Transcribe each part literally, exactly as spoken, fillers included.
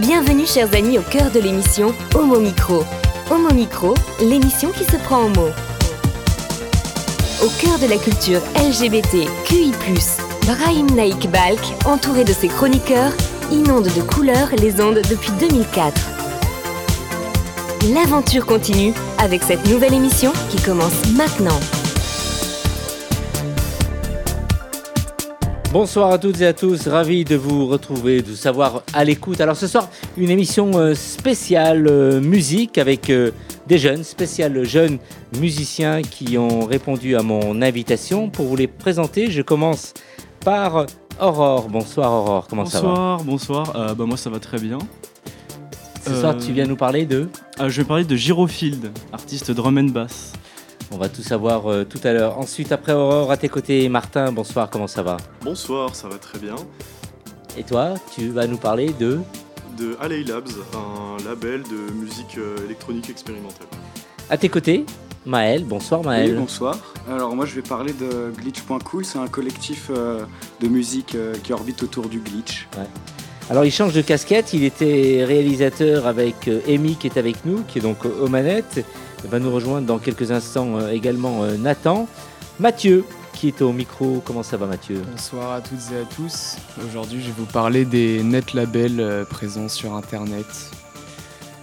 Bienvenue chers amis au cœur de l'émission Homo Micro. Homo Micro, l'émission qui se prend en mots. Au cœur de la culture L G B T Q I plus, Brahim Naïk Balk, entouré de ses chroniqueurs, inonde de couleurs les ondes depuis deux mille quatre. L'aventure continue avec cette nouvelle émission qui commence maintenant. Bonsoir à toutes et à tous, ravi de vous retrouver, de vous savoir à l'écoute. Alors ce soir, une émission spéciale musique avec des jeunes, spéciales jeunes musiciens qui ont répondu à mon invitation. Pour vous les présenter, je commence par Aurore. Bonsoir Aurore, comment bonsoir, ça va? Bonsoir, bonsoir, euh, bah moi ça va très bien. Ce euh... soir tu viens nous parler de euh, Je vais parler de Gyrofield, artiste drum and bass. On va tout savoir euh, tout à l'heure. Ensuite, après Aurore, à tes côtés, Martin, bonsoir, comment ça va? Bonsoir, ça va très bien. Et toi, tu vas nous parler de De Alley Labs, un label de musique euh, électronique expérimentale. À tes côtés, Maël, bonsoir Maël. Oui, bonsoir. Alors moi, je vais parler de Glitch point cool, c'est un collectif euh, de musique euh, qui orbite autour du glitch. Ouais. Alors il change de casquette, il était réalisateur avec euh, Amy qui est avec nous, qui est donc euh, aux manettes. Va nous rejoindre dans quelques instants euh, également euh, Nathan. Mathieu, qui est au micro. Comment ça va Mathieu? Bonsoir à toutes et à tous. Aujourd'hui, je vais vous parler des net labels euh, présents sur Internet.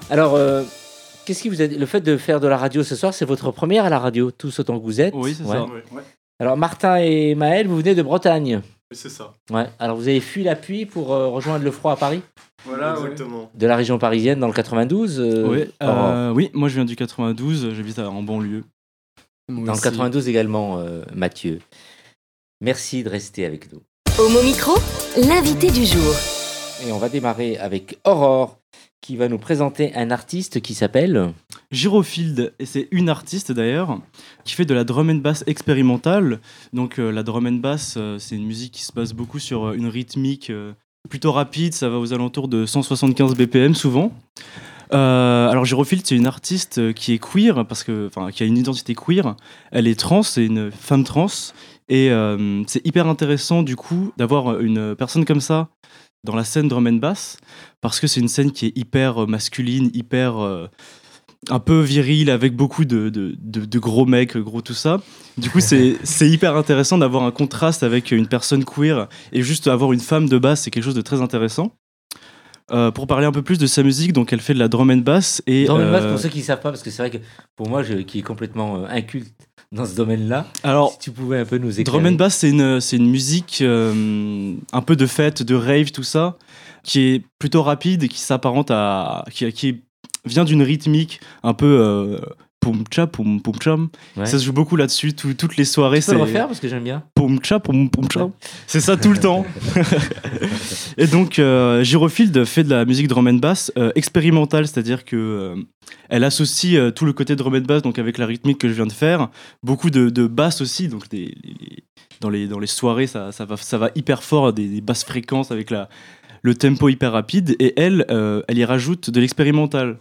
Alors, euh, qu'est-ce qui vous a... le fait de faire de la radio ce soir, c'est votre première à la radio, tous autant que vous êtes. Oui, c'est ouais. ça. Ouais. Alors, Martin et Maël, vous venez de Bretagne. C'est ça. Ouais. Alors, vous avez fui la pluie pour euh, rejoindre le froid à Paris? Voilà, exactement. Ouais. De la région parisienne, dans le quatre-vingt-douze euh, oui. Euh, oui, moi je viens du quatre-vingt-douze, j'habite en banlieue. Moi dans aussi. Le quatre-vingt-douze également, euh, Mathieu. Merci de rester avec nous. Homo Micro, l'invité du jour. Et on va démarrer avec Aurore, qui va nous présenter un artiste qui s'appelle Gyrofield, et c'est une artiste d'ailleurs, qui fait de la drum and bass expérimentale. Donc euh, la drum and bass, euh, c'est une musique qui se base beaucoup sur euh, une rythmique... Euh, plutôt rapide, ça va aux alentours de cent soixante-quinze B P M souvent. Euh, alors Gyrofield, c'est une artiste qui est queer, parce que, enfin, qui a une identité queer. Elle est trans, c'est une femme trans, et euh, c'est hyper intéressant du coup d'avoir une personne comme ça dans la scène drum and bass, parce que c'est une scène qui est hyper masculine, hyper euh, un peu virile, avec beaucoup de, de, de, de gros mecs, gros tout ça. Du coup, c'est, c'est hyper intéressant d'avoir un contraste avec une personne queer, et juste avoir une femme de basse, c'est quelque chose de très intéressant. Euh, pour parler un peu plus de sa musique, donc elle fait de la drum and bass. Et, drum and bass, euh... pour ceux qui ne savent pas, parce que c'est vrai que pour moi, je, qui est complètement euh, inculte dans ce domaine-là, alors, si tu pouvais un peu nous éclairer. Drum and bass, c'est une, c'est une musique euh, un peu de fête, de rave, tout ça, qui est plutôt rapide et qui s'apparente à... qui, qui est vient d'une rythmique un peu euh, poum tcha poum poum cham. Ouais. Ça se joue beaucoup là-dessus, tout, toutes les soirées. Tu peux c'est... le refaire parce que j'aime bien. Poum tcha poum poum cham. C'est ça tout le temps. Et donc euh, Gyrofield fait de la musique drum and bass euh, expérimentale, c'est-à-dire que euh, elle associe euh, tout le côté drum and bass, donc avec la rythmique que je viens de faire, beaucoup de, de basses aussi, donc des, les, dans les dans les soirées ça ça va ça va hyper fort, des, des basses fréquences avec la le tempo hyper rapide, et elle, euh, elle y rajoute de l'expérimental.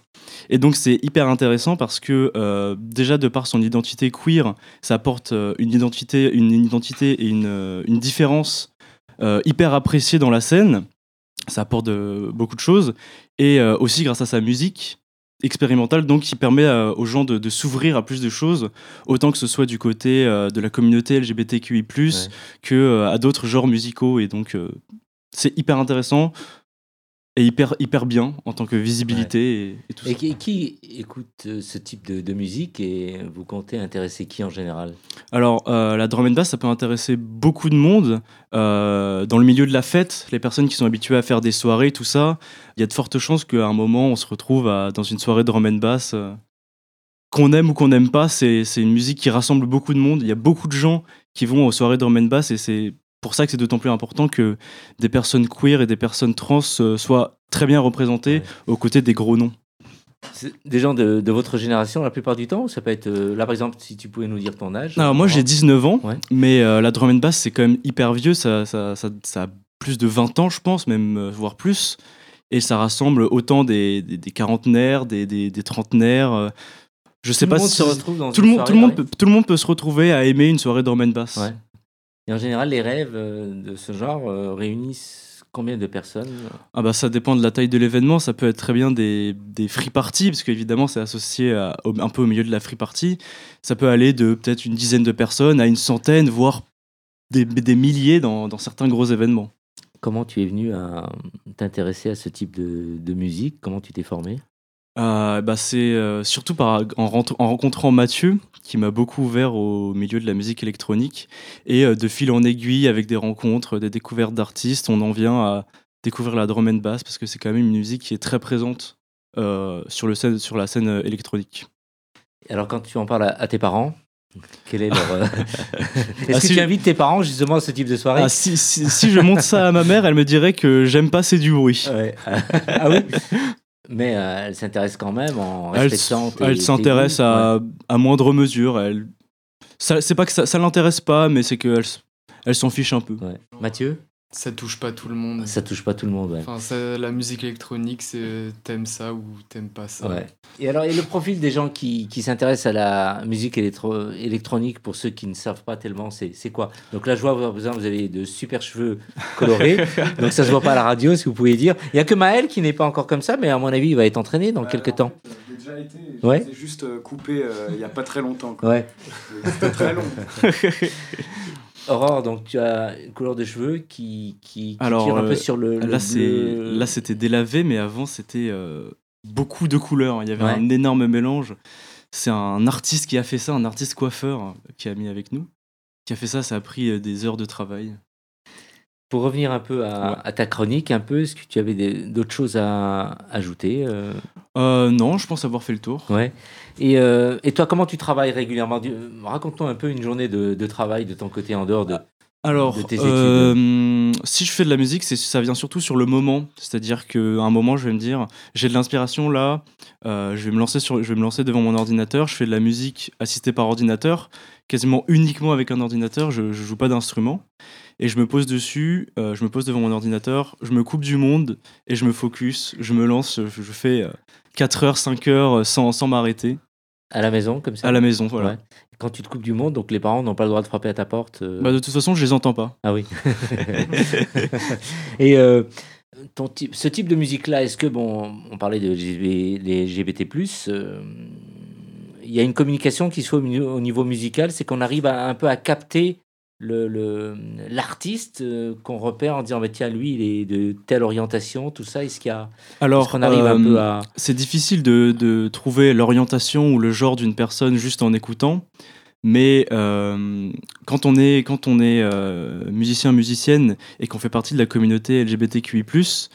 Et donc c'est hyper intéressant parce que euh, déjà de par son identité queer, ça apporte euh, une identité, une identité et une, euh, une différence euh, hyper appréciée dans la scène. Ça apporte euh, beaucoup de choses, et euh, aussi grâce à sa musique expérimentale, donc qui permet euh, aux gens de, de s'ouvrir à plus de choses, autant que ce soit du côté euh, de la communauté L G B T Q I plus, ouais. que euh, à d'autres genres musicaux, et donc... Euh, c'est hyper intéressant et hyper, hyper bien en tant que visibilité, ouais. et, et tout et ça. Qui, qui écoute ce type de, de musique, et vous comptez intéresser qui en général? Alors, euh, la drum and bass, ça peut intéresser beaucoup de monde. Euh, dans le milieu de la fête, les personnes qui sont habituées à faire des soirées, tout ça, il y a de fortes chances qu'à un moment, on se retrouve à, dans une soirée drum and bass. Euh, qu'on aime ou qu'on n'aime pas, c'est, c'est une musique qui rassemble beaucoup de monde. Il y a beaucoup de gens qui vont aux soirées drum and bass, et c'est... C'est pour ça que c'est d'autant plus important que des personnes queer et des personnes trans soient très bien représentées, ouais. aux côtés des gros noms. C'est des gens de, de votre génération la plupart du temps, ou ça peut être... Euh, là, par exemple, si tu pouvais nous dire ton âge. Alors, moi, j'ai dix-neuf ans, ouais. mais euh, la drum and bass, c'est quand même hyper vieux. Ça, ça, ça, ça a plus de vingt ans, je pense, même, euh, voire plus. Et ça rassemble autant des, des, des quarantenaires, des, des, des trentenaires... Euh, je sais tout pas le monde si... se retrouve dans tout une le soirée, tout le monde peut, tout le monde peut se retrouver à aimer une soirée drum and bass. Ouais. Et en général, les rêves de ce genre euh, réunissent combien de personnes ? Ah bah ça dépend de la taille de l'événement, ça peut être très bien des, des free parties, parce qu'évidemment c'est associé à, au, un peu au milieu de la free party. Ça peut aller de peut-être une dizaine de personnes à une centaine, voire des, des milliers dans, dans certains gros événements. Comment tu es venu à t'intéresser à ce type de, de musique ? Comment tu t'es formé ? Euh, bah c'est euh, surtout par, en, rent- en rencontrant Mathieu qui m'a beaucoup ouvert au milieu de la musique électronique, et euh, de fil en aiguille, avec des rencontres, des découvertes d'artistes, on en vient à découvrir la drum and bass, parce que c'est quand même une musique qui est très présente euh, sur, le scène, sur la scène électronique. Alors quand tu en parles à, à tes parents, quel est leur... Euh... Est-ce ah, que si tu invites je... tes parents justement à ce type de soirée ? ah, si, si, si je montre ça à ma mère, elle me dirait que j'aime pas, c'est du bruit. Ouais. Ah oui. Mais euh, elle s'intéresse quand même en respectant... Elle, tes, elle s'intéresse à, ouais. à moindre mesure. Elle, ça, c'est pas que ça, ça l'intéresse pas, mais c'est qu'elle elle s'en fiche un peu. Ouais. Mathieu ? Ça touche pas tout le monde. Ça touche pas tout le monde, ouais. Enfin, ça, la musique électronique, c'est t'aimes ça ou t'aimes pas ça. Ouais. Et alors, et le profil des gens qui, qui s'intéressent à la musique électro- électronique, pour ceux qui ne savent pas tellement, c'est, c'est quoi ? Donc là, je vois, vous avez de super cheveux colorés, donc ça se voit pas à la radio, si vous pouvez dire. Il y a que Maël qui n'est pas encore comme ça, mais à mon avis, il va être entraîné dans bah, quelques temps. Fait, j'ai déjà été, je ouais. l'ai juste coupé euh, il y a pas très longtemps. Quoi. Ouais. C'était très long. Aurore, donc tu as une couleur de cheveux qui, qui, qui Alors, tire un euh, peu sur le, le là, bleu. C'est, là, c'était délavé, mais avant, c'était euh, beaucoup de couleurs. Il y avait ouais. un énorme mélange. C'est un artiste qui a fait ça, un artiste coiffeur qui a mis avec nous, qui a fait ça. Ça a pris des heures de travail. Pour revenir un peu à, ouais. à ta chronique, un peu, est-ce que tu avais des, d'autres choses à ajouter ? euh... Euh, Non, je pense avoir fait le tour. Ouais. Et, euh, et toi, comment tu travailles régulièrement ? Raconte-nous un peu une journée de, de travail de ton côté en dehors de, Alors, de tes études. Euh, si je fais de la musique, c'est, ça vient surtout sur le moment. C'est-à-dire qu'à un moment, je vais me dire, j'ai de l'inspiration là, euh, je, vais me lancer sur, je vais me lancer devant mon ordinateur, je fais de la musique assistée par ordinateur, quasiment uniquement avec un ordinateur, je ne joue pas d'instrument. Et je me pose dessus, euh, je me pose devant mon ordinateur, je me coupe du monde et je me focus, je me lance, je, je fais euh, quatre heures, cinq heures sans, sans m'arrêter. À la maison, comme ça ? À la maison, voilà. Ouais. Quand tu te coupes du monde, donc les parents n'ont pas le droit de frapper à ta porte euh... bah, de toute façon, je les entends pas. Ah oui. Et euh, ton type, ce type de musique-là, est-ce que, bon, on parlait de L G B T plus, euh... il y a une communication qui se fait au niveau musical, c'est qu'on arrive à, un peu à capter Le, le, l'artiste euh, qu'on repère en disant bah, tiens, lui il est de telle orientation, tout ça, est-ce qu'il y a... Alors, qu'on arrive euh, un peu à... c'est difficile de, de trouver l'orientation ou le genre d'une personne juste en écoutant, mais euh, quand on est, quand on est euh, musicien, musicienne et qu'on fait partie de la communauté L G B T Q I plus,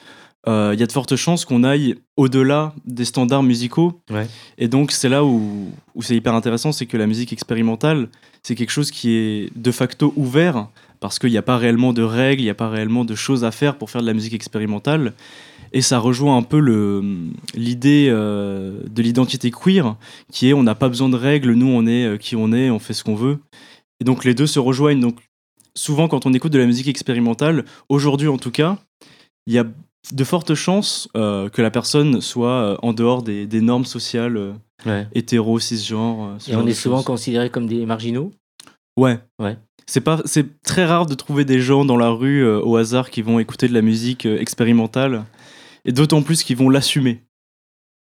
euh, y a de fortes chances qu'on aille au-delà des standards musicaux. Ouais. Et donc c'est là où, où c'est hyper intéressant, c'est que la musique expérimentale, c'est quelque chose qui est de facto ouvert, parce qu'il n'y a pas réellement de règles, il n'y a pas réellement de choses à faire pour faire de la musique expérimentale. Et ça rejoint un peu le, l'idée euh, de l'identité queer, qui est on n'a pas besoin de règles, nous on est euh, qui on est, on fait ce qu'on veut. Et donc les deux se rejoignent. Donc souvent quand on écoute de la musique expérimentale, aujourd'hui en tout cas, il y a de fortes chances euh, que la personne soit euh, en dehors des, des normes sociales euh, ouais. hétéro, cisgenre. Euh, et on est souvent considérés comme des marginaux ? Ouais. ouais. C'est, pas, c'est très rare de trouver des gens dans la rue euh, au hasard qui vont écouter de la musique euh, expérimentale, et d'autant plus qu'ils vont l'assumer.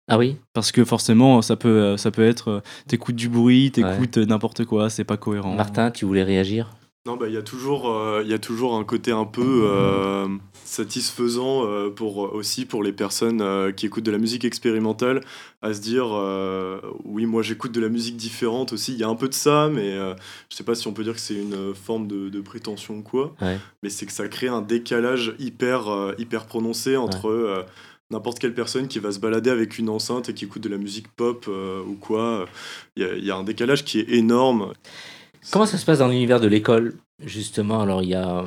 Ah oui ? Parce que forcément, ça peut, euh, ça peut être euh, t'écoutes du bruit, t'écoutes ouais. n'importe quoi, c'est pas cohérent. Martin, tu voulais réagir ? Non, bah, y a toujours, euh, y a toujours un côté un peu euh, satisfaisant euh, pour, aussi pour les personnes euh, qui écoutent de la musique expérimentale, à se dire euh, oui, moi j'écoute de la musique différente aussi. Il y a un peu de ça, mais euh, je sais pas si on peut dire que c'est une forme de, de prétention ou quoi, ouais. mais c'est que ça crée un décalage hyper, euh, hyper prononcé entre... Ouais. Euh, n'importe quelle personne qui va se balader avec une enceinte et qui écoute de la musique pop euh, ou quoi. Il y, y a un décalage qui est énorme. Comment ça se passe dans l'univers de l'école, justement ? Alors, il y a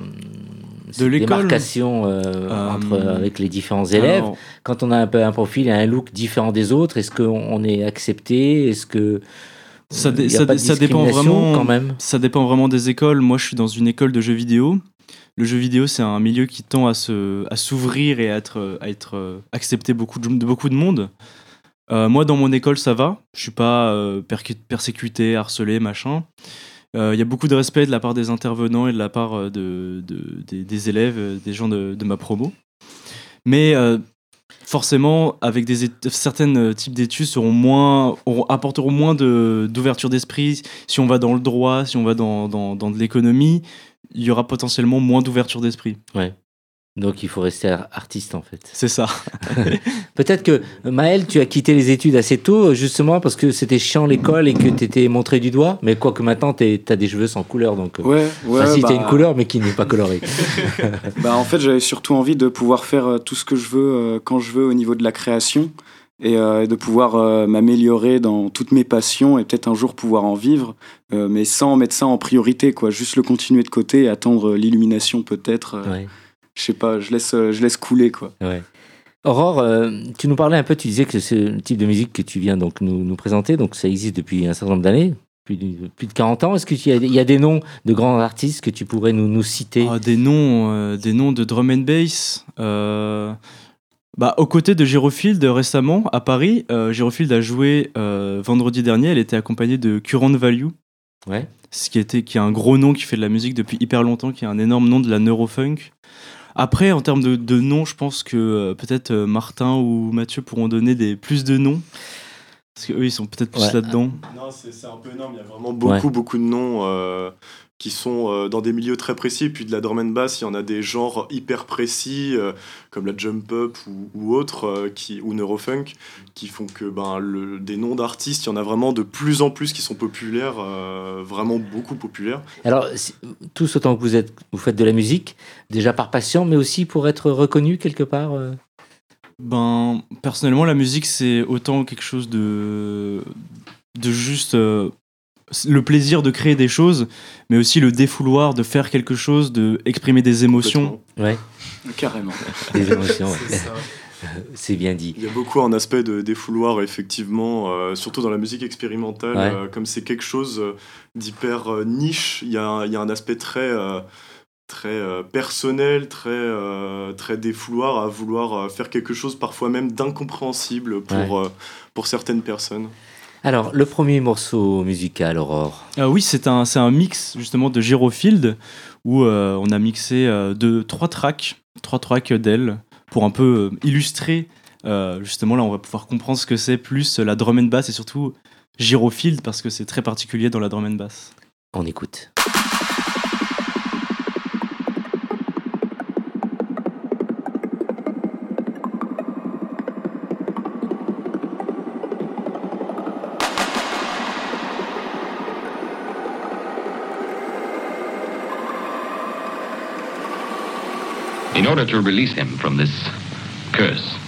une démarcation euh, euh, entre, euh, avec les différents élèves. Alors, quand on a un peu un profil et un look différent des autres, est-ce qu'on est accepté ? Est-ce que ça, dé- ça, d- ça dépend vraiment quand même ? Ça dépend vraiment des écoles. Moi, je suis dans une école de jeux vidéo. Le jeu vidéo, c'est un milieu qui tend à, se, à s'ouvrir et à être, à être accepté beaucoup de, de beaucoup de monde. Euh, moi, dans mon école, ça va. Je suis pas euh, per- persécuté, harcelé, machin. Il euh, y a beaucoup de respect de la part des intervenants et de la part de, de, des, des élèves, des gens de, de ma promo. Mais euh, forcément, avec des études, certains types d'études seront moins, auront, apporteront moins de, d'ouverture d'esprit. Si on va dans le droit, si on va dans, dans, dans de l'économie, il y aura potentiellement moins d'ouverture d'esprit. Ouais. Donc il faut rester artiste en fait. C'est ça. Peut-être que Maël, tu as quitté les études assez tôt justement parce que c'était chiant l'école et que tu étais montré du doigt. Mais quoi que maintenant tu as des cheveux sans couleur donc. Ouais. ouais enfin, si bah... tu as une couleur mais qui n'est pas colorée. Bah en fait j'avais surtout envie de pouvoir faire tout ce que je veux euh, quand je veux au niveau de la création et euh, de pouvoir euh, m'améliorer dans toutes mes passions et peut-être un jour pouvoir en vivre euh, mais sans mettre ça en priorité quoi. Juste le continuer de côté et attendre l'illumination peut-être. Euh... Ouais. Je sais pas, je laisse, je laisse couler, quoi. Ouais. Aurore, euh, tu nous parlais un peu, tu disais que c'est le type de musique que tu viens donc nous, nous présenter, donc ça existe depuis un certain nombre d'années, plus de, plus de quarante ans. Est-ce qu'il y a, y a des noms de grands artistes que tu pourrais nous, nous citer ? Ah, des noms, euh, des noms de drum and bass. Euh, bah, aux côtés de Gyrofield, récemment, à Paris, euh, Gyrofield a joué euh, vendredi dernier, elle était accompagnée de Current Value. Ouais. Ce qui était, qui est un gros nom, qui fait de la musique depuis hyper longtemps, qui est un énorme nom de la neurofunk. Après, en termes de, de noms, je pense que euh, peut-être euh, Martin ou Mathieu pourront donner des, plus de noms. Parce qu'eux, ils sont peut-être plus ouais. là-dedans. Non, c'est, c'est un peu énorme. Il y a vraiment beaucoup, ouais. beaucoup de noms euh, qui sont euh, dans des milieux très précis. Et puis de la drum and bass, il y en a des genres hyper précis, euh, comme la jump-up ou, ou autre, euh, qui, ou neurofunk, qui font que ben, le, des noms d'artistes, il y en a vraiment de plus en plus qui sont populaires, euh, vraiment beaucoup populaires. Alors, tous autant que vous, êtes, vous faites de la musique, déjà par passion, mais aussi pour être reconnu quelque part euh... Ben, personnellement, la musique, c'est autant quelque chose de, de juste euh, le plaisir de créer des choses, mais aussi le défouloir de faire quelque chose, d'exprimer de des émotions. Ouais. Carrément. Des émotions, ouais. C'est ça. C'est bien dit. Il y a beaucoup un aspect de défouloir, effectivement, euh, surtout dans la musique expérimentale, ouais. euh, comme c'est quelque chose d'hyper euh, niche, il y a, y a un aspect très... Euh, très euh, personnel, très, euh, très défouloir à vouloir euh, faire quelque chose parfois même d'incompréhensible pour, ouais. euh, pour certaines personnes. Alors, le premier morceau musical, Aurore. Euh, oui, c'est un, c'est un mix justement de Gyrofield où euh, on a mixé euh, deux, trois tracks, trois tracks d'elle pour un peu euh, illustrer. Euh, justement, là, on va pouvoir comprendre ce que c'est plus la drum and bass et surtout Gyrofield parce que c'est très particulier dans la drum and bass. On écoute. In order to release him from this curse.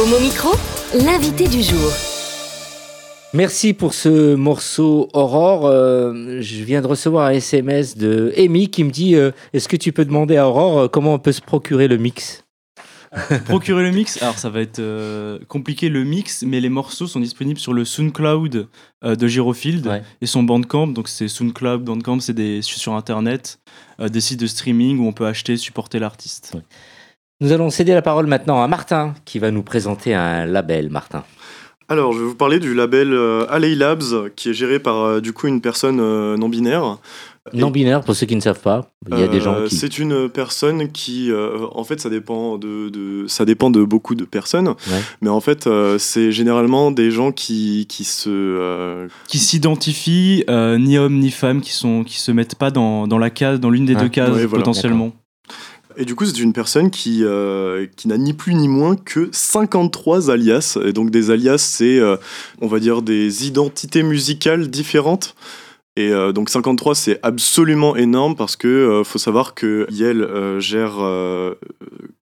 Homo Micro, l'invité du jour. Merci pour ce morceau, Aurore. Euh, je viens de recevoir un S M S de Amy qui me dit euh, « Est-ce que tu peux demander à Aurore comment on peut se procurer le mix ?» Procurer le mix, alors ça va être euh, compliqué le mix, mais les morceaux sont disponibles sur le SoundCloud euh, de Gyrofield, ouais, et son Bandcamp. Donc c'est SoundCloud, Bandcamp, c'est des, sur internet, euh, des sites de streaming où on peut acheter, supporter l'artiste. Ouais. Nous allons céder la parole maintenant à Martin qui va nous présenter un label. Martin. Alors je vais vous parler du label euh, Alley Labs qui est géré par euh, du coup une personne euh, non binaire. Non-binaire, pour ceux qui ne savent pas, il y a euh, des gens qui... C'est une personne qui, euh, en fait, ça dépend de, de, ça dépend de beaucoup de personnes, ouais, mais en fait, euh, c'est généralement des gens qui, qui se... Euh... Qui s'identifient, euh, ni hommes ni femmes, qui ne qui se mettent pas dans, dans, la case, dans l'une des ah, deux cases, ouais, voilà, potentiellement. D'accord. Et du coup, c'est une personne qui, euh, qui n'a ni plus ni moins que cinquante-trois alias. Et donc, des alias, c'est, euh, on va dire, des identités musicales différentes. Et euh, donc cinquante-trois, c'est absolument énorme parce qu'il euh, faut savoir que Yael euh, gère euh,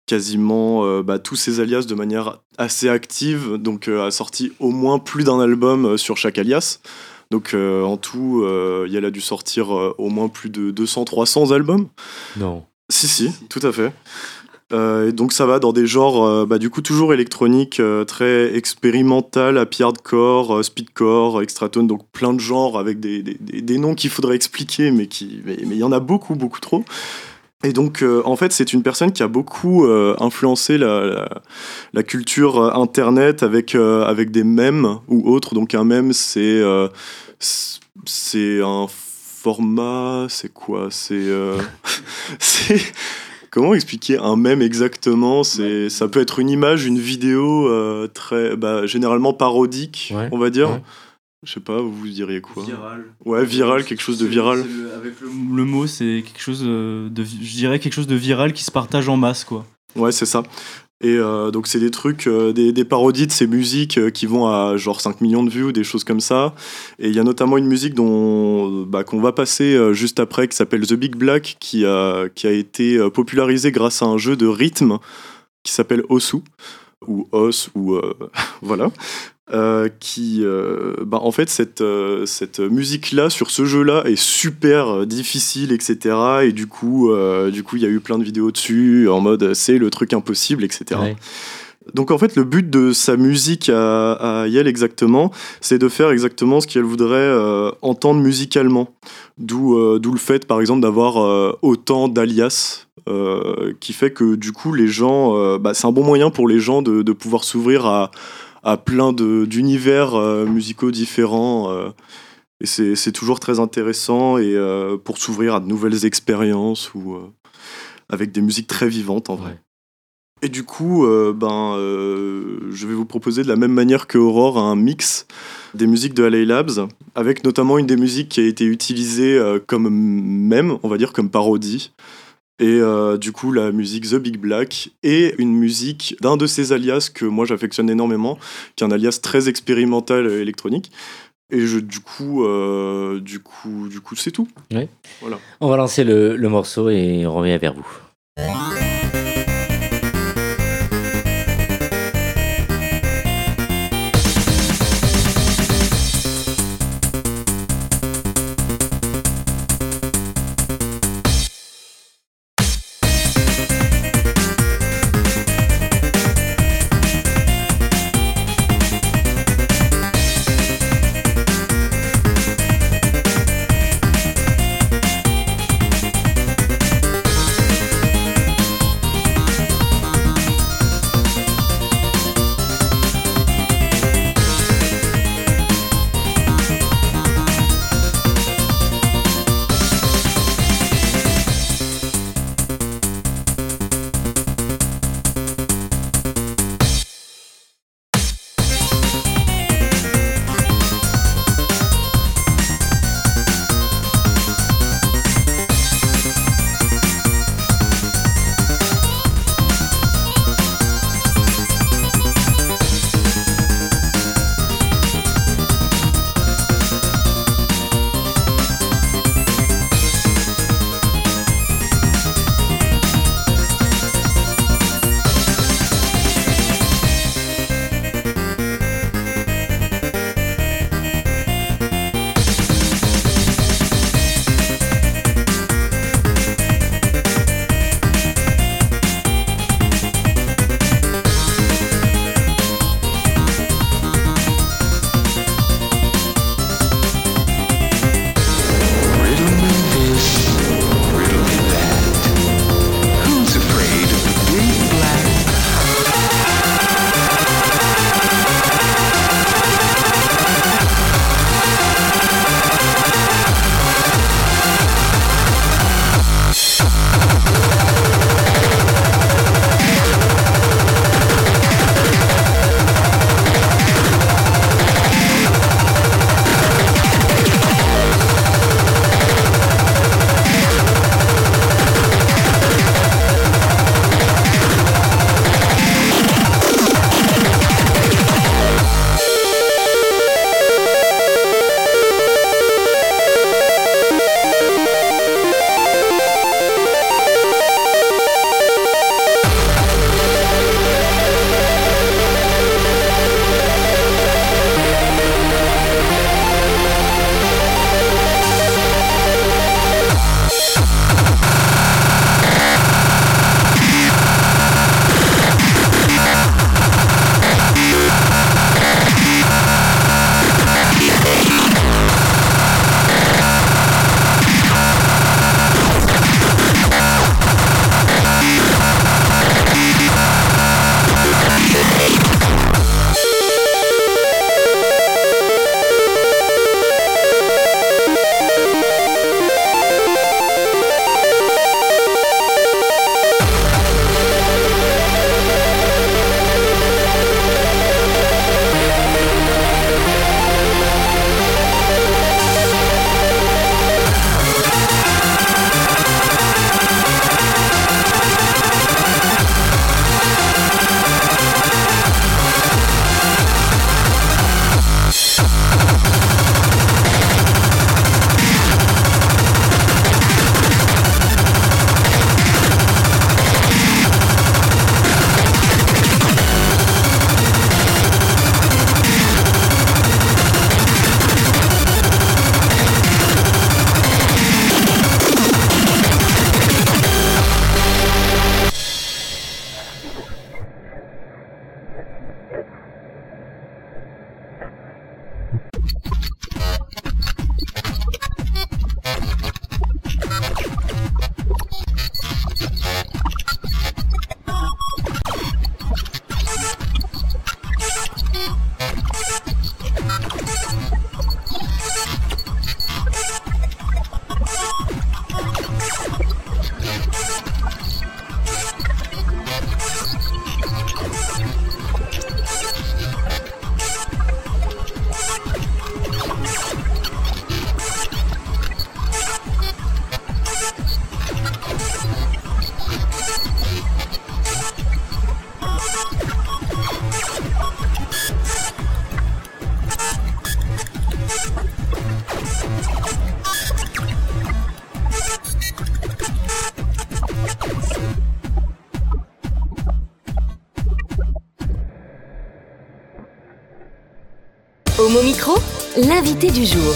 quasiment euh, bah, tous ses alias de manière assez active, donc euh, a sorti au moins plus d'un album euh, sur chaque alias. Donc euh, en tout, euh, Yael a dû sortir euh, au moins plus de deux cents à trois cents albums. Non. Si, si, si. Tout à fait. Euh, et donc ça va dans des genres euh, bah, du coup toujours électroniques, euh, très expérimental, happy hardcore, euh, speedcore, extratone, donc plein de genres avec des, des, des, des noms qu'il faudrait expliquer mais qui mais il y en a beaucoup beaucoup trop. Et donc euh, en fait c'est une personne qui a beaucoup euh, influencé la, la, la culture euh, internet avec, euh, avec des mèmes ou autres. Donc un mème c'est, euh, c'est un format, c'est quoi, c'est, euh, c'est... Comment expliquer un mème exactement ? C'est, ça peut être une image, une vidéo euh, très, bah, généralement parodique, ouais, on va dire. Ouais. Je sais pas, vous diriez quoi ? Viral. Ouais, viral, quelque chose de viral. C'est le, avec le, le mot, c'est quelque chose de, je dirais quelque chose de viral qui se partage en masse, quoi. Ouais, c'est ça. Et euh, donc c'est des trucs, euh, des, des parodies de ces musiques euh, qui vont à genre cinq millions de vues ou des choses comme ça. Et il y a notamment une musique dont, bah, qu'on va passer euh, juste après qui s'appelle The Big Black qui a, qui a été euh, popularisée grâce à un jeu de rythme qui s'appelle Osu ou Os ou euh, voilà euh, qui euh, bah, en fait cette, euh, cette musique là sur ce jeu là est super difficile, etc. Et du coup euh, du coup il y a eu plein de vidéos dessus en mode c'est le truc impossible, etc. Ouais. Donc en fait le but de sa musique à, à Yael exactement c'est de faire exactement ce qu'elle voudrait euh, entendre musicalement, d'où, euh, d'où le fait par exemple d'avoir euh, autant d'alias. Euh, qui fait que du coup les gens euh, bah, c'est un bon moyen pour les gens de, de pouvoir s'ouvrir à, à plein de, d'univers euh, musicaux différents euh, et c'est, c'est toujours très intéressant et euh, pour s'ouvrir à de nouvelles expériences ou euh, avec des musiques très vivantes en vrai, ouais. Et du coup euh, ben, euh, je vais vous proposer de la même manière que Aurore un mix des musiques de Alley Labs avec notamment une des musiques qui a été utilisée euh, comme mème, on va dire comme parodie. Et euh, du coup, la musique The Big Black est une musique d'un de ses alias que moi j'affectionne énormément, qui est un alias très expérimental électronique. Et je, du coup, euh, du coup, du coup, c'est tout. Oui. Voilà. On va lancer le, le morceau et on revient vers vous. Homo Micro, l'invité du jour.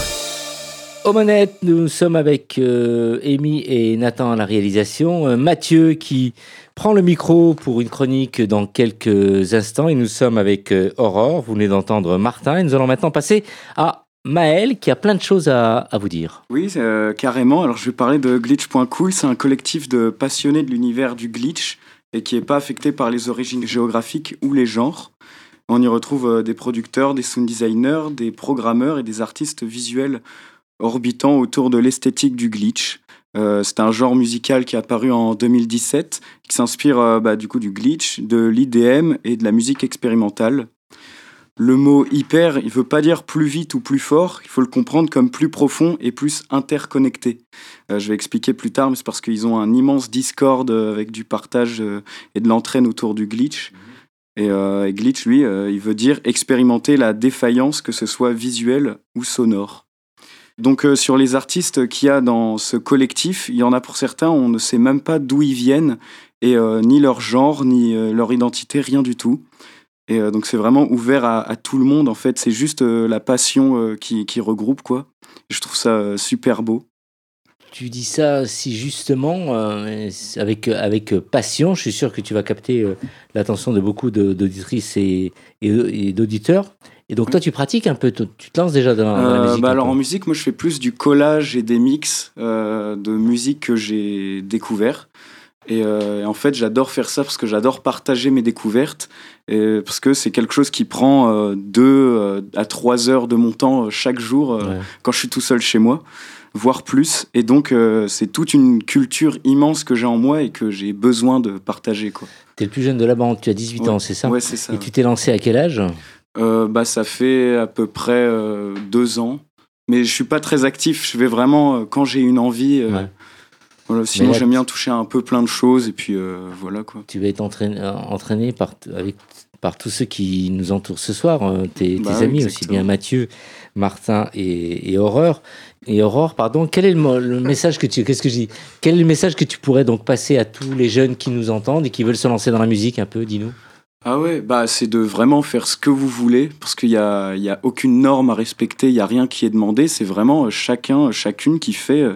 Aux manettes, nous sommes avec euh, Amy et Nathan à la réalisation. Euh, Mathieu qui prend le micro pour une chronique dans quelques instants. Et nous sommes avec euh, Aurore, vous venez d'entendre Martin. Et nous allons maintenant passer à Maël qui a plein de choses à, à vous dire. Oui, euh, carrément. Alors je vais parler de Glitch point cool. C'est un collectif de passionnés de l'univers du glitch et qui n'est pas affecté par les origines géographiques ou les genres. On y retrouve des producteurs, des sound designers, des programmeurs et des artistes visuels orbitant autour de l'esthétique du glitch. Euh, c'est un genre musical qui est apparu en deux mille dix-sept, qui s'inspire euh, bah, du coup du glitch, de l'I D M et de la musique expérimentale. Le mot « hyper », il ne veut pas dire plus vite ou plus fort, il faut le comprendre comme plus profond et plus interconnecté. Euh, je vais expliquer plus tard, mais c'est parce qu'ils ont un immense Discord avec du partage euh, et de l'entraîne autour du glitch. Et, euh, et glitch, lui, euh, il veut dire expérimenter la défaillance, que ce soit visuelle ou sonore. Donc euh, sur les artistes qu'il y a dans ce collectif, il y en a pour certains, on ne sait même pas d'où ils viennent, et euh, ni leur genre, ni euh, leur identité, rien du tout. Et euh, donc c'est vraiment ouvert à, à tout le monde, en fait, c'est juste euh, la passion euh, qui, qui regroupe, quoi. Je trouve ça euh, super beau. Tu dis ça si justement, euh, avec, avec passion, je suis sûr que tu vas capter euh, l'attention de beaucoup de, d'auditrices et, et, et d'auditeurs. Et donc, toi, tu pratiques un peu, tu te lances déjà dans, dans la musique euh, bah alors, en musique, moi, je fais plus du collage et des mix euh, de musique que j'ai découvert. Et, euh, et en fait, j'adore faire ça parce que j'adore partager mes découvertes. Et parce que c'est quelque chose qui prend euh, deux euh, à trois heures de mon temps euh, chaque jour euh, ouais. quand je suis tout seul chez moi, voire plus. Et donc, euh, c'est toute une culture immense que j'ai en moi et que j'ai besoin de partager, quoi. Tu es le plus jeune de la bande, tu as dix-huit ouais. ans, c'est ça ? Ouais, c'est ça. Et tu t'es lancé à quel âge ? Euh, bah, ça fait à peu près euh, deux ans, mais je suis pas très actif. Je vais vraiment euh, quand j'ai une envie. Euh, ouais. Voilà, sinon, là, j'aime bien toucher un peu plein de choses et puis euh, voilà quoi. Tu vas être entraîné, entraîné par avec par tous ceux qui nous entourent ce soir, euh, tes, bah, tes amis exactement. Aussi bien Mathieu, Martin et, et Aurore. Et Aurore, pardon, quel est le, le message que tu qu'est-ce que je dis Quel est le message que tu pourrais donc passer à tous les jeunes qui nous entendent et qui veulent se lancer dans la musique un peu, dis-nous. Ah ouais, bah c'est de vraiment faire ce que vous voulez, parce qu'il y a, il y a aucune norme à respecter, il y a rien qui est demandé, c'est vraiment chacun, chacune qui fait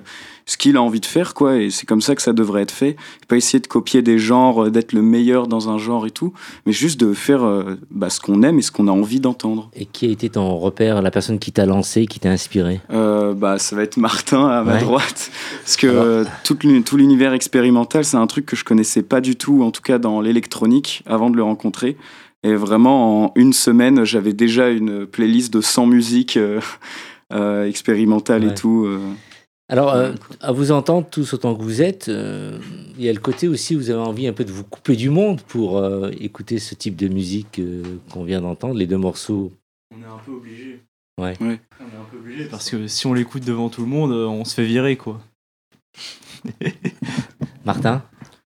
ce qu'il a envie de faire, quoi, et c'est comme ça que ça devrait être fait. Pas essayer de copier des genres, d'être le meilleur dans un genre et tout, mais juste de faire bah, ce qu'on aime et ce qu'on a envie d'entendre. Et qui a été ton repère, la personne qui t'a lancé, qui t'a inspiré ? euh, Bah ça va être Martin à ma ouais. droite, parce que euh, tout, tout l'univers expérimental, c'est un truc que je connaissais pas du tout, en tout cas dans l'électronique, avant de le rencontrer. Et vraiment, en une semaine, j'avais déjà une playlist de cent musiques euh, euh, expérimentales ouais. et tout. Euh. Alors, euh, à vous entendre tous autant que vous êtes, euh, il y a le côté aussi où vous avez envie un peu de vous couper du monde pour euh, écouter ce type de musique euh, qu'on vient d'entendre, les deux morceaux. On est un peu obligé. Ouais. ouais. On est un peu obligé parce que si on l'écoute devant tout le monde, on se fait virer, quoi. Martin ?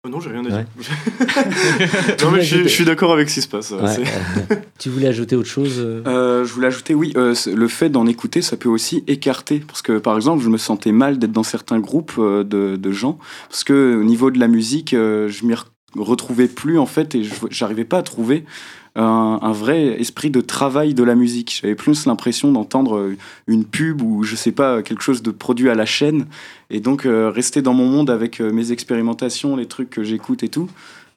Oh non, j'ai rien à dire. Ouais. non, mais je, je suis d'accord avec ce qui se passe. Ouais, c'est... Euh, tu voulais ajouter autre chose euh, Je voulais ajouter, oui, euh, le fait d'en écouter, ça peut aussi écarter. Parce que, par exemple, je me sentais mal d'être dans certains groupes euh, de, de gens. Parce qu'au niveau de la musique, euh, je m'y re- retrouvais plus, en fait, et je, j'arrivais pas à trouver un, un vrai esprit de travail de la musique. J'avais plus l'impression d'entendre une pub ou, je sais pas, quelque chose de produit à la chaîne. Et donc, euh, rester dans mon monde avec euh, mes expérimentations, les trucs que j'écoute et tout,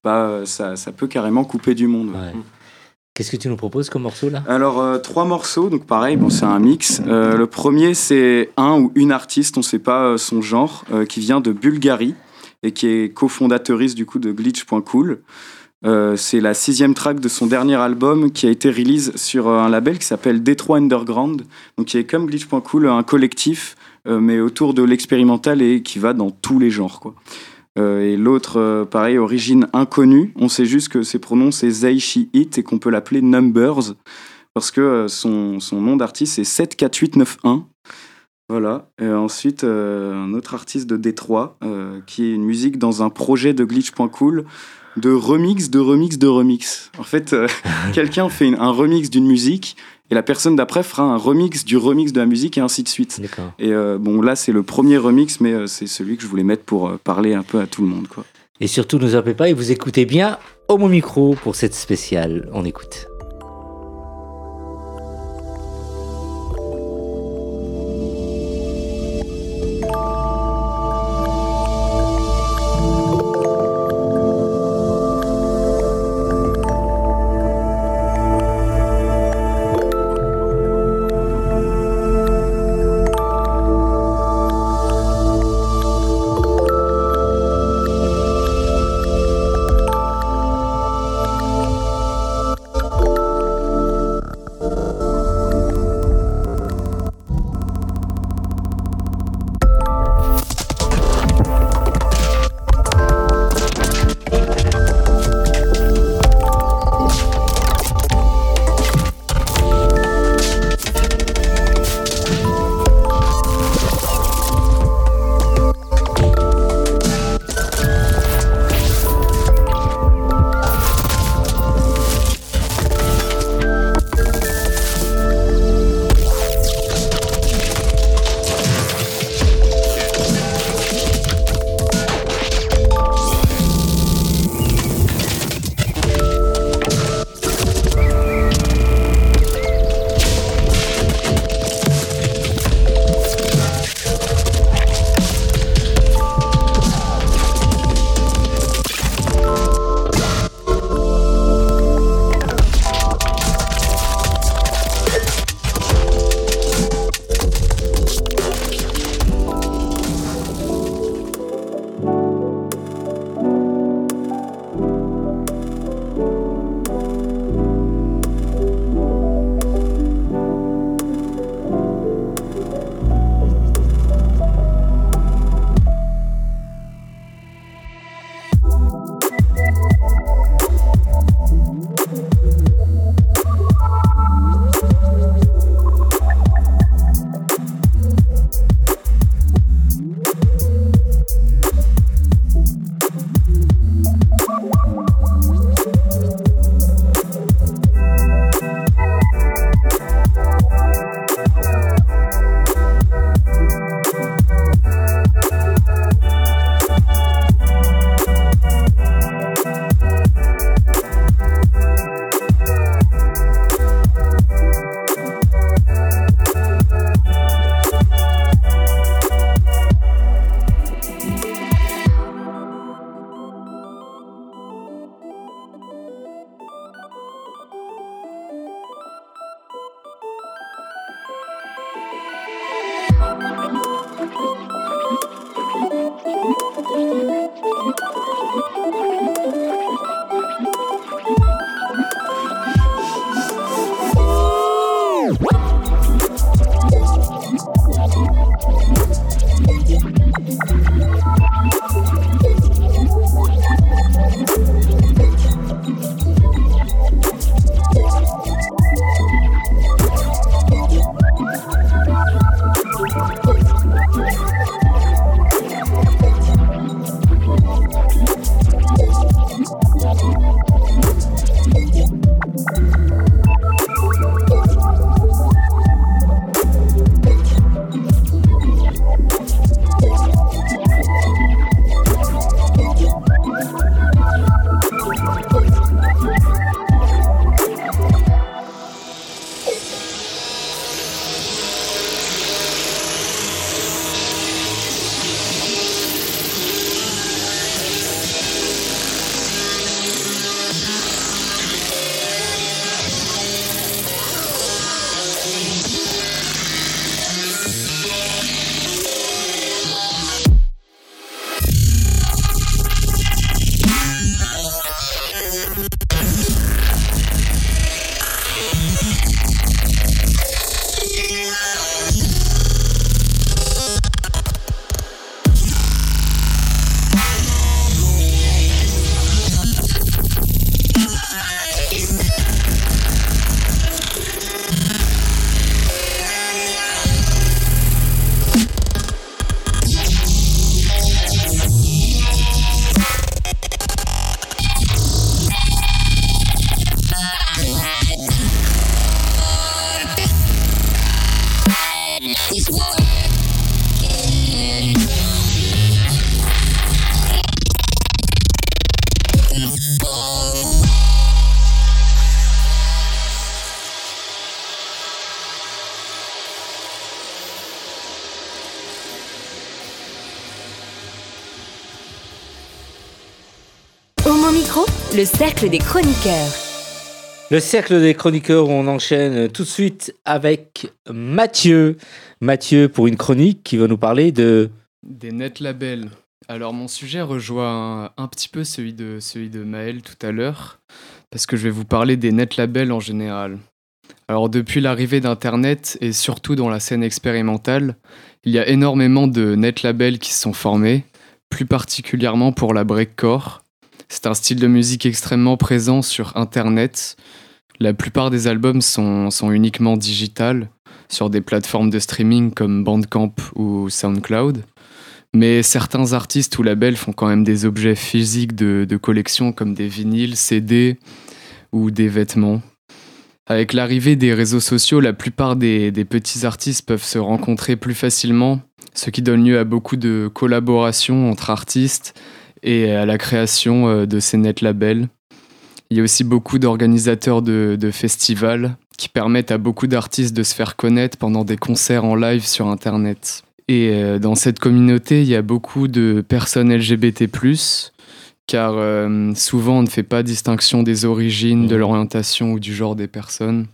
bah, ça, ça peut carrément couper du monde. Ouais. Mmh. Qu'est-ce que tu nous proposes comme morceau, là ? Alors, euh, trois morceaux, donc pareil, bon, c'est un mix. Euh, le premier, c'est un ou une artiste, on ne sait pas son genre, euh, qui vient de Bulgarie et qui est cofondatrice du coup de Glitch point cool. Euh, c'est la sixième track de son dernier album qui a été release sur un label qui s'appelle Detroit Underground, donc qui est comme Glitch point cool, un collectif Euh, mais autour de l'expérimental et qui va dans tous les genres, quoi. Euh, et l'autre, euh, pareil, origine inconnue. On sait juste que ses pronoms, c'est They, She, It, et qu'on peut l'appeler Numbers, parce que euh, son, son nom d'artiste, c'est sept quatre huit neuf un. Voilà. Et ensuite, euh, un autre artiste de Détroit, euh, qui est une musique dans un projet de Glitch point cool, de remix, de remix, de remix. En fait, euh, quelqu'un fait une, un remix d'une musique, et la personne d'après fera un remix du remix de la musique et ainsi de suite. D'accord. Et euh, bon, là, c'est le premier remix, mais euh, c'est celui que je voulais mettre pour euh, parler un peu à tout le monde, quoi. Et surtout, ne zappez pas et vous écoutez bien Homo Micro pour cette spéciale. On écoute. Homo Micro, le cercle des chroniqueurs. Le cercle des chroniqueurs, on enchaîne tout de suite avec Mathieu. Mathieu pour une chronique qui va nous parler de... des net labels. Alors mon sujet rejoint un petit peu celui de, celui de Maël tout à l'heure, parce que je vais vous parler des net labels en général. Alors depuis l'arrivée d'Internet, et surtout dans la scène expérimentale, il y a énormément de net labels qui se sont formés, plus particulièrement pour la breakcore. C'est un style de musique extrêmement présent sur Internet. La plupart des albums sont, sont uniquement digitales, sur des plateformes de streaming comme Bandcamp ou SoundCloud. Mais certains artistes ou labels font quand même des objets physiques de, de collection comme des vinyles, C D ou des vêtements. Avec l'arrivée des réseaux sociaux, la plupart des, des petits artistes peuvent se rencontrer plus facilement, ce qui donne lieu à beaucoup de collaborations entre artistes et à la création de ces net labels. Il y a aussi beaucoup d'organisateurs de, de festivals qui permettent à beaucoup d'artistes de se faire connaître pendant des concerts en live sur Internet. Et dans cette communauté, il y a beaucoup de personnes L G B T plus, car euh, souvent on ne fait pas distinction des origines, de l'orientation ou du genre des personnes.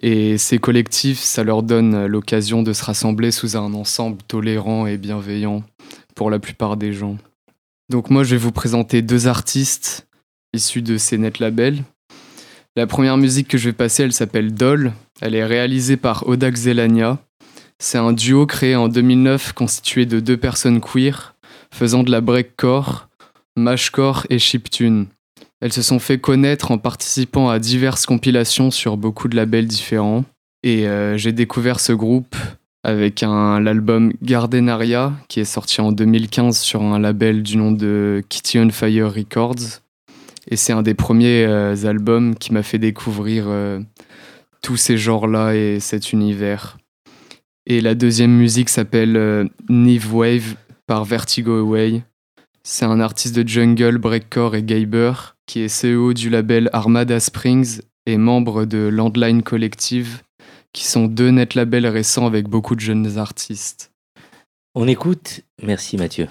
Et ces collectifs, ça leur donne l'occasion de se rassembler sous un ensemble tolérant et bienveillant pour la plupart des gens. Donc moi, je vais vous présenter deux artistes issus de ces net labels. La première musique que je vais passer, elle s'appelle Doll. Elle est réalisée par Odak Zelania. C'est un duo créé en deux mille neuf constitué de deux personnes queer faisant de la breakcore, mashcore et chiptune. Elles se sont fait connaître en participant à diverses compilations sur beaucoup de labels différents. Et euh, j'ai découvert ce groupe avec un, l'album Gardenaria, qui est sorti en deux mille quinze sur un label du nom de Kitty on Fire Records. Et c'est un des premiers euh, albums qui m'a fait découvrir euh, tous ces genres-là et cet univers. Et la deuxième musique s'appelle euh, Nive Wave par Vertigo Away. C'est un artiste de jungle, breakcore et gabber, qui est C E O du label Armada Springs et membre de Landline Collective, qui sont deux net labels récents avec beaucoup de jeunes artistes. On écoute, merci Mathieu.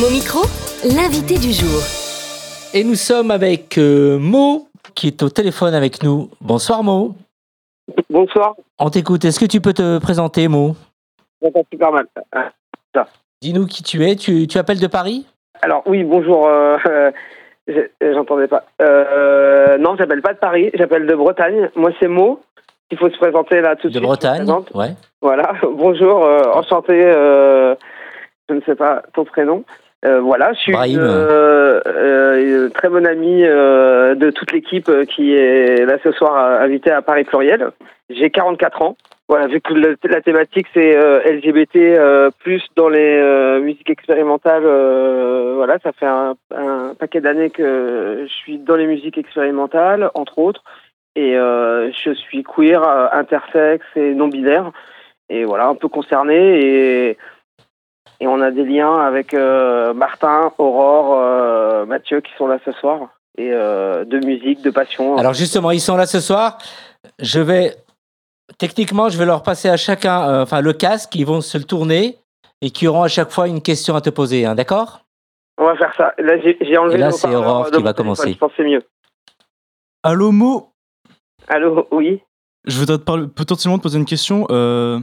Homo Micro, l'invité du jour. Et nous sommes avec euh, Mo, qui est au téléphone avec nous. Bonsoir Mo. Bonsoir. On t'écoute, est-ce que tu peux te présenter Mo? Super mal. Ça. Dis-nous qui tu es, tu, tu appelles de Paris? Alors oui, bonjour, euh, j'entendais pas. Euh, non, j'appelle pas de Paris, j'appelle de Bretagne. Moi c'est Mo, il faut se présenter là tout de suite. De Bretagne, ouais. Voilà, bonjour, euh, enchanté, euh, je ne sais pas ton prénom. Euh, voilà, je suis Brahim. Une euh, euh, très bonne amie euh, de toute l'équipe euh, qui est là ce soir euh, invitée à Paris Pluriel. J'ai quarante-quatre ans. Voilà, vu que le, la thématique c'est euh, L G B T euh, plus dans les euh, musiques expérimentales, euh, voilà, ça fait un, un paquet d'années que je suis dans les musiques expérimentales, entre autres, et euh, je suis queer, euh, intersexe et non binaire, et voilà, un peu concerné et Et on a des liens avec euh, Martin, Aurore, euh, Mathieu qui sont là ce soir. Et euh, de musique, de passion. Alors justement, ils sont là ce soir. Je vais, techniquement, je vais leur passer à chacun euh, enfin, le casque. Ils vont se le tourner et qui auront à chaque fois une question à te poser. Hein, d'accord ? On va faire ça. Là, j'ai, j'ai enlevé et là, c'est Aurore qui va commencer. Je pense que c'est mieux. Allô, Mo ? Allô, oui ? Je voudrais te parler, potentiellement te poser une question. Euh...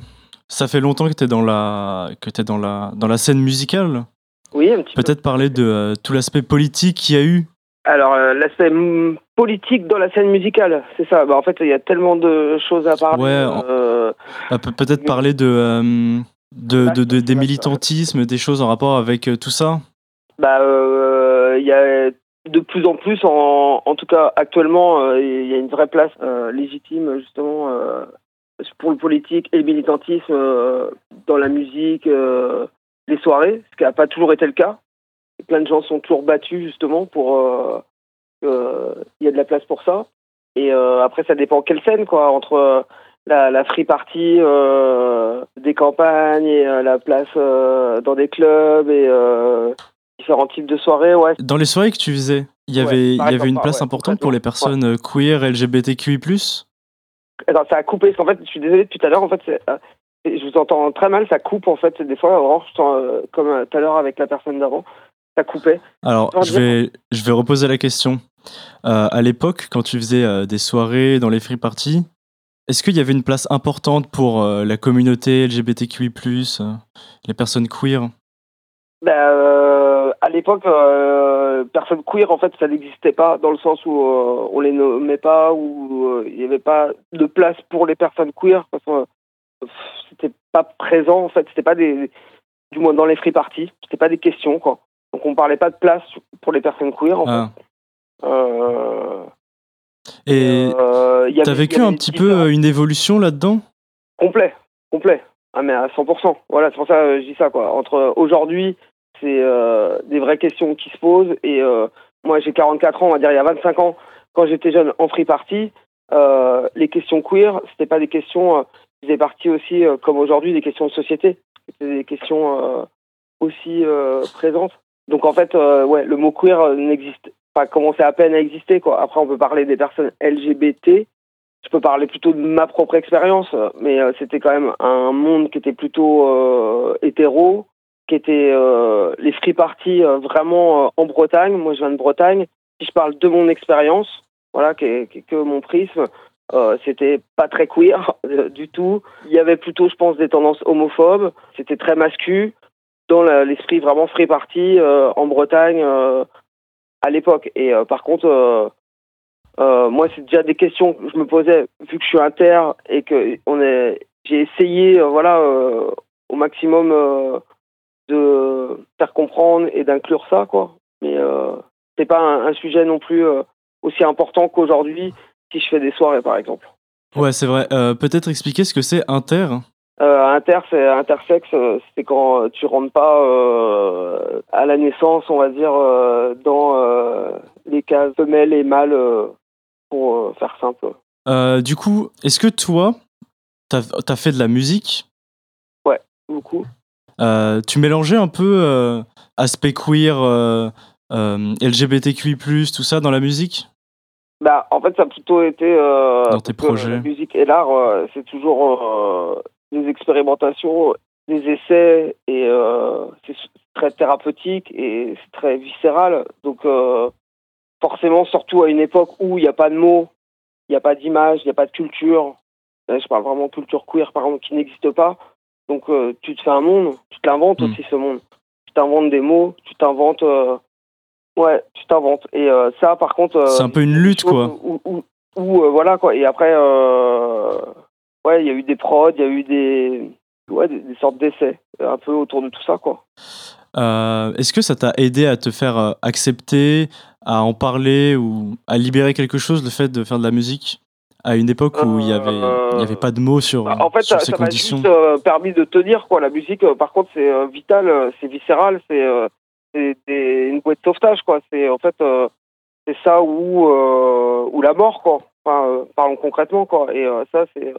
Ça fait longtemps que t'es dans la que t'es dans la dans la scène musicale. Oui, un petit peu. Peut-être parler de euh, tout l'aspect politique qu'il y a eu. Alors euh, l'aspect m- politique dans la scène musicale, c'est ça. Bah en fait, il y a tellement de choses à parler. Ouais. Euh... Bah, peut-être Mais... parler de, euh, de, de, de de des militantismes, des choses en rapport avec euh, tout ça. Bah il euh, y a de plus en plus, en en tout cas actuellement, il euh, y a une vraie place euh, légitime justement. Euh... pour le politique et le militantisme euh, dans la musique, euh, les soirées, ce qui n'a pas toujours été le cas. Et plein de gens sont toujours battus justement pour euh, euh, y a de la place pour ça. Et euh, après, ça dépend quelle scène, quoi, entre euh, la, la free party euh, des campagnes et euh, la place euh, dans des clubs et euh, différents types de soirées. Ouais. Dans les soirées que tu faisais, il y avait, ouais, il y avait une place ouais, importante pour les personnes ouais. queer, L G B T Q I plus. Attends, ça a coupé, parce qu'en fait, je suis désolé, depuis tout à l'heure, en fait, c'est, euh, je vous entends très mal, ça coupe, en fait, des fois, alors, je euh, comme euh, tout à l'heure avec la personne d'avant, ça coupait. Alors, je vais, je vais reposer la question. Euh, à l'époque, quand tu faisais euh, des soirées dans les free parties, est-ce qu'il y avait une place importante pour euh, la communauté L G B T Q I plus, euh, les personnes queer ? Bah, euh, à l'époque, euh, personne queer, en fait, ça n'existait pas, dans le sens où euh, on les nommait pas, où il euh, n'y avait pas de place pour les personnes queer, parce que euh, c'était pas présent, en fait, c'était pas des, du moins dans les free parties, c'était pas des questions, quoi. Donc on parlait pas de place pour les personnes queer, en ah. fait. Euh, Et euh, y t'as avait, vécu y avait un petit peu une évolution là-dedans ? Complet, complet, ah, mais à cent pour cent, voilà, c'est pour ça que je dis ça, quoi. Entre euh, aujourd'hui... C'est euh, des vraies questions qui se posent. Et euh, moi, j'ai quarante-quatre ans, on va dire, il y a vingt-cinq ans, quand j'étais jeune en free party, euh, les questions queer, c'était pas des questions euh, qui faisaient partie aussi, euh, comme aujourd'hui, des questions de société. C'était des questions euh, aussi euh, présentes. Donc, en fait, euh, ouais, le mot queer n'existe pas, commençait à peine à exister, quoi. Après, on peut parler des personnes L G B T. Je peux parler plutôt de ma propre expérience, mais euh, c'était quand même un monde qui était plutôt euh, hétéro. Qui étaient euh, les free parties euh, vraiment euh, en Bretagne. Moi, je viens de Bretagne. Si je parle de mon expérience, voilà, qui est, qui est que mon prisme, euh, c'était pas très queer euh, du tout. Il y avait plutôt, je pense, des tendances homophobes. C'était très mascu dans la, l'esprit vraiment free party euh, en Bretagne euh, à l'époque. Et euh, par contre, euh, euh, moi, c'est déjà des questions que je me posais vu que je suis inter et que on est. J'ai essayé, euh, voilà, euh, au maximum. Euh, de faire comprendre et d'inclure ça, quoi. Mais euh, c'est pas un, un sujet non plus euh, aussi important qu'aujourd'hui si je fais des soirées, par exemple. Ouais, c'est vrai. Euh, peut-être expliquer ce que c'est inter. Euh, inter, c'est intersexe, c'est quand tu rentres pas euh, à la naissance, on va dire, euh, dans euh, les cases femelles et mâles, euh, pour euh, faire simple. Euh, du coup, est-ce que toi, t'as, t'as fait de la musique ? Ouais, beaucoup. Euh, tu mélangeais un peu euh, aspect queer, euh, euh, L G B T Q I plus, tout ça dans la musique ? Bah, en fait, ça a plutôt été... Euh, dans tes projets. La musique et l'art, euh, c'est toujours euh, des expérimentations, des essais, et euh, c'est, très thérapeutique et c'est très viscéral. Donc, euh, forcément, surtout à une époque où il n'y a pas de mots, il n'y a pas d'image, il n'y a pas de culture. Là, je parle vraiment de culture queer, par exemple, qui n'existe pas. Donc, euh, tu te fais un monde, tu te l'inventes mmh. aussi, ce monde. Tu t'inventes des mots, tu t'inventes... Euh, ouais, tu t'inventes. Et euh, ça, par contre... Euh, c'est un peu une lutte, quoi. Où, où, où, où, euh, voilà, quoi. Et après, euh, ouais, il y a eu des prods, il y a eu des... Ouais, des, des sortes d'essais, un peu autour de tout ça, quoi. Euh, est-ce que ça t'a aidé à te faire accepter, à en parler, ou à libérer quelque chose, le fait de faire de la musique ? À une époque où il n'y avait, euh... avait pas de mots sur, en fait, sur ça, ces ça conditions. En fait, ça m'a juste euh, permis de tenir, quoi. La musique, euh, par contre, c'est euh, vital, euh, c'est viscéral, c'est, euh, c'est, c'est une bouée de sauvetage, quoi. C'est, en fait, euh, c'est ça où, euh, où la mort, quoi. Enfin, euh, parlons concrètement, quoi. Et euh, ça, c'est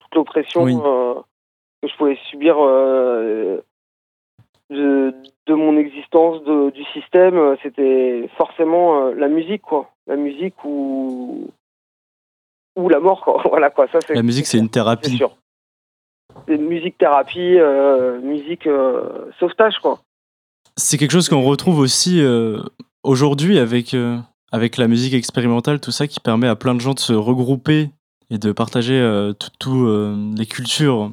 toute l'oppression oui. euh, que je pouvais subir euh, de, de mon existence, de, du système. C'était forcément euh, la musique, quoi. La musique où... ou la mort, quoi. Voilà, quoi. Ça, c'est, la musique, c'est une thérapie. C'est sûr. C'est une musique thérapie, euh, musique euh, sauvetage, quoi. C'est quelque chose qu'on retrouve aussi euh, aujourd'hui avec, euh, avec la musique expérimentale, tout ça, qui permet à plein de gens de se regrouper et de partager euh, toutes tout, euh, les cultures.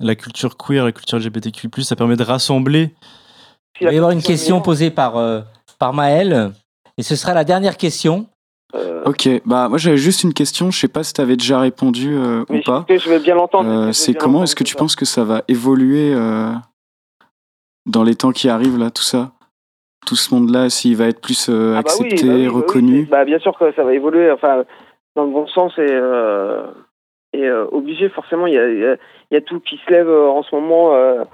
La culture queer, la culture L G B T Q plus, ça permet de rassembler. Il va y avoir une question posée par, euh, par Maël, et ce sera la dernière question. Euh... Ok, bah moi j'avais juste une question, je sais pas si t'avais déjà répondu euh, ou pas. Je vais bien l'entendre. Euh, c'est bien comment est-ce que tu ça. penses que ça va évoluer euh, dans les temps qui arrivent là, tout ça, tout ce monde-là, s'il va être plus euh, ah bah accepté, oui, bah oui, reconnu. Bah, oui. Bah bien sûr que ça va évoluer, enfin dans le bon sens et, euh, et euh, obligé forcément. Il y a, y, a, y a tout qui se lève euh, en ce moment, euh,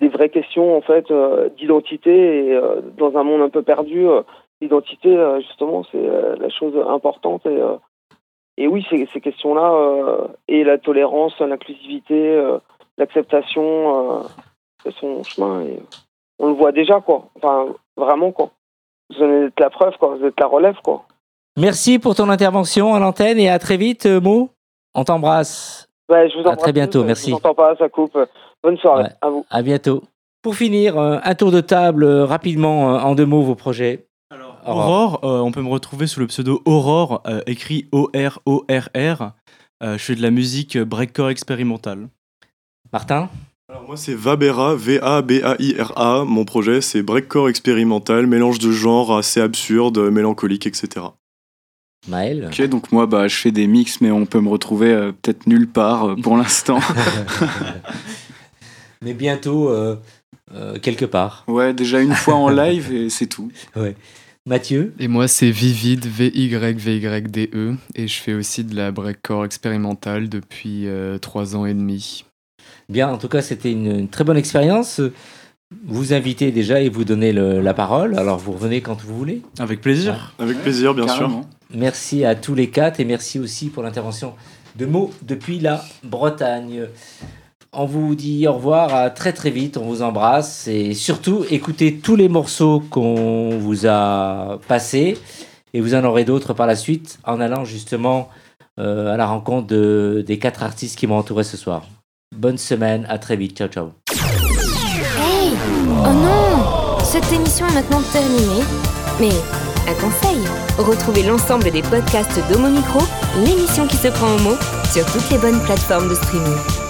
des vraies questions en fait euh, d'identité et euh, dans un monde un peu perdu. Euh, L'identité, justement, c'est la chose importante. Et, euh, et oui, ces, ces questions-là, euh, et la tolérance, l'inclusivité, euh, l'acceptation, c'est euh, son chemin. Et on le voit déjà, quoi. Enfin, vraiment, quoi. Vous en êtes la preuve, quoi. Vous êtes la relève, quoi. Merci pour ton intervention à l'antenne et à très vite, Mo. On t'embrasse. Ouais, je vous embrasse. À très bientôt, tous. Merci. Je ne t'entends pas, ça coupe. Bonne soirée, ouais. À vous. À bientôt. Pour finir, un tour de table, rapidement, en deux mots, vos projets. Aurore, euh, on peut me retrouver sous le pseudo Aurore, euh, écrit O R O R R. Euh, je fais de la musique breakcore expérimentale. Martin ? Alors moi c'est Vabera, V A B A I R A. Mon projet c'est breakcore expérimental, mélange de genres assez absurde, mélancolique, et cetera. Maël ? Ok, donc moi bah, je fais des mix, mais on peut me retrouver euh, peut-être nulle part euh, pour l'instant. Mais bientôt, euh, euh, quelque part. Ouais, déjà une fois en live et c'est tout. Ouais. Mathieu. Et moi, c'est Vivid, V Y V Y D E, et je fais aussi de la breakcore expérimentale depuis euh, trois ans et demi. Bien, en tout cas, c'était une, une très bonne expérience. Vous invitez déjà et vous donnez le, la parole, alors vous revenez quand vous voulez. Avec plaisir. Ah. Avec plaisir, bien carrément. Sûr. Merci à tous les quatre, et merci aussi pour l'intervention de Mo depuis la Bretagne. On vous dit au revoir, à très très vite, on vous embrasse et surtout écoutez tous les morceaux qu'on vous a passés et vous en aurez d'autres par la suite en allant justement euh, à la rencontre de, des quatre artistes qui m'ont entouré ce soir. Bonne semaine, à très vite, ciao ciao. Hey, oh non, cette émission est maintenant terminée, mais un conseil, retrouvez l'ensemble des podcasts d'Homo Micro, l'émission qui se prend au mot, sur toutes les bonnes plateformes de streaming.